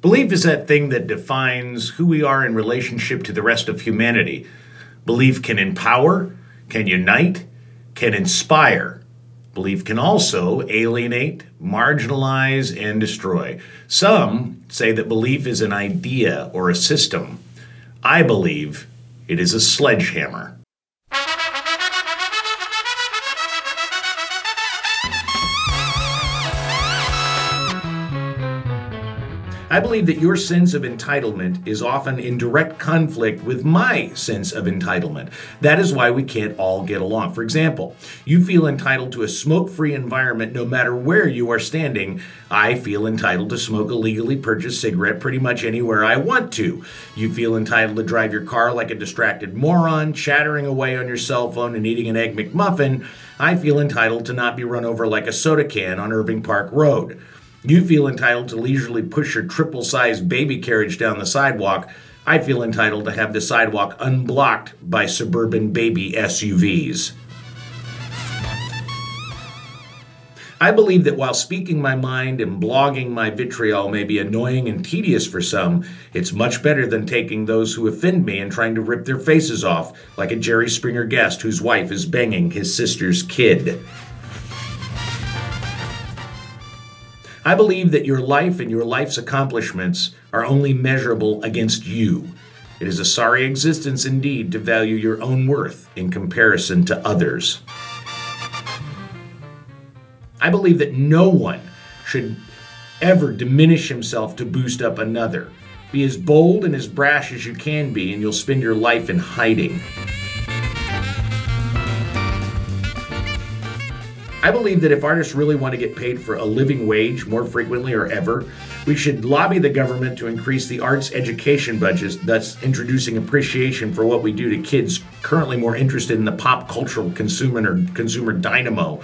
Belief is that thing that defines who we are in relationship to the rest of humanity. Belief can empower, can unite, can inspire. Belief can also alienate, marginalize, and destroy. Some say that belief is an idea or a system. I believe it is a sledgehammer. I believe that your sense of entitlement is often in direct conflict with my sense of entitlement. That is why we can't all get along. For example, you feel entitled to a smoke-free environment no matter where you are standing. I feel entitled to smoke a legally purchased cigarette pretty much anywhere I want to. You feel entitled to drive your car like a distracted moron, chattering away on your cell phone and eating an Egg McMuffin. I feel entitled to not be run over like a soda can on Irving Park Road. You feel entitled to leisurely push your triple-sized baby carriage down the sidewalk. I feel entitled to have the sidewalk unblocked by suburban baby SUVs. I believe that while speaking my mind and blogging my vitriol may be annoying and tedious for some, it's much better than taking those who offend me and trying to rip their faces off, like a Jerry Springer guest whose wife is banging his sister's kid. I believe that your life and your life's accomplishments are only measurable against you. It is a sorry existence indeed to value your own worth in comparison to others. I believe that no one should ever diminish himself to boost up another. Be as bold and as brash as you can be, and you'll spend your life in hiding. I believe that if artists really want to get paid for a living wage more frequently or ever, we should lobby the government to increase the arts education budget, thus introducing appreciation for what we do to kids currently more interested in the pop cultural consumer dynamo.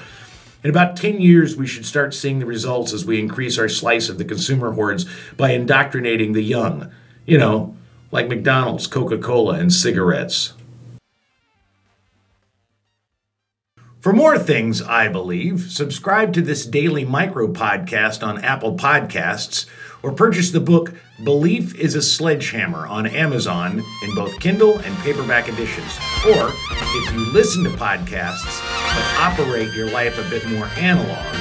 In about 10 years, we should start seeing the results as we increase our slice of the consumer hordes by indoctrinating the young. You know, like McDonald's, Coca-Cola, and cigarettes. For more things I believe, subscribe to this daily micro podcast on Apple Podcasts or purchase the book Belief is a Sledgehammer on Amazon in both Kindle and paperback editions. Or if you listen to podcasts but operate your life a bit more analog,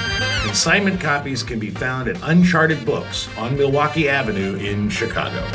consignment copies can be found at Uncharted Books on Milwaukee Avenue in Chicago.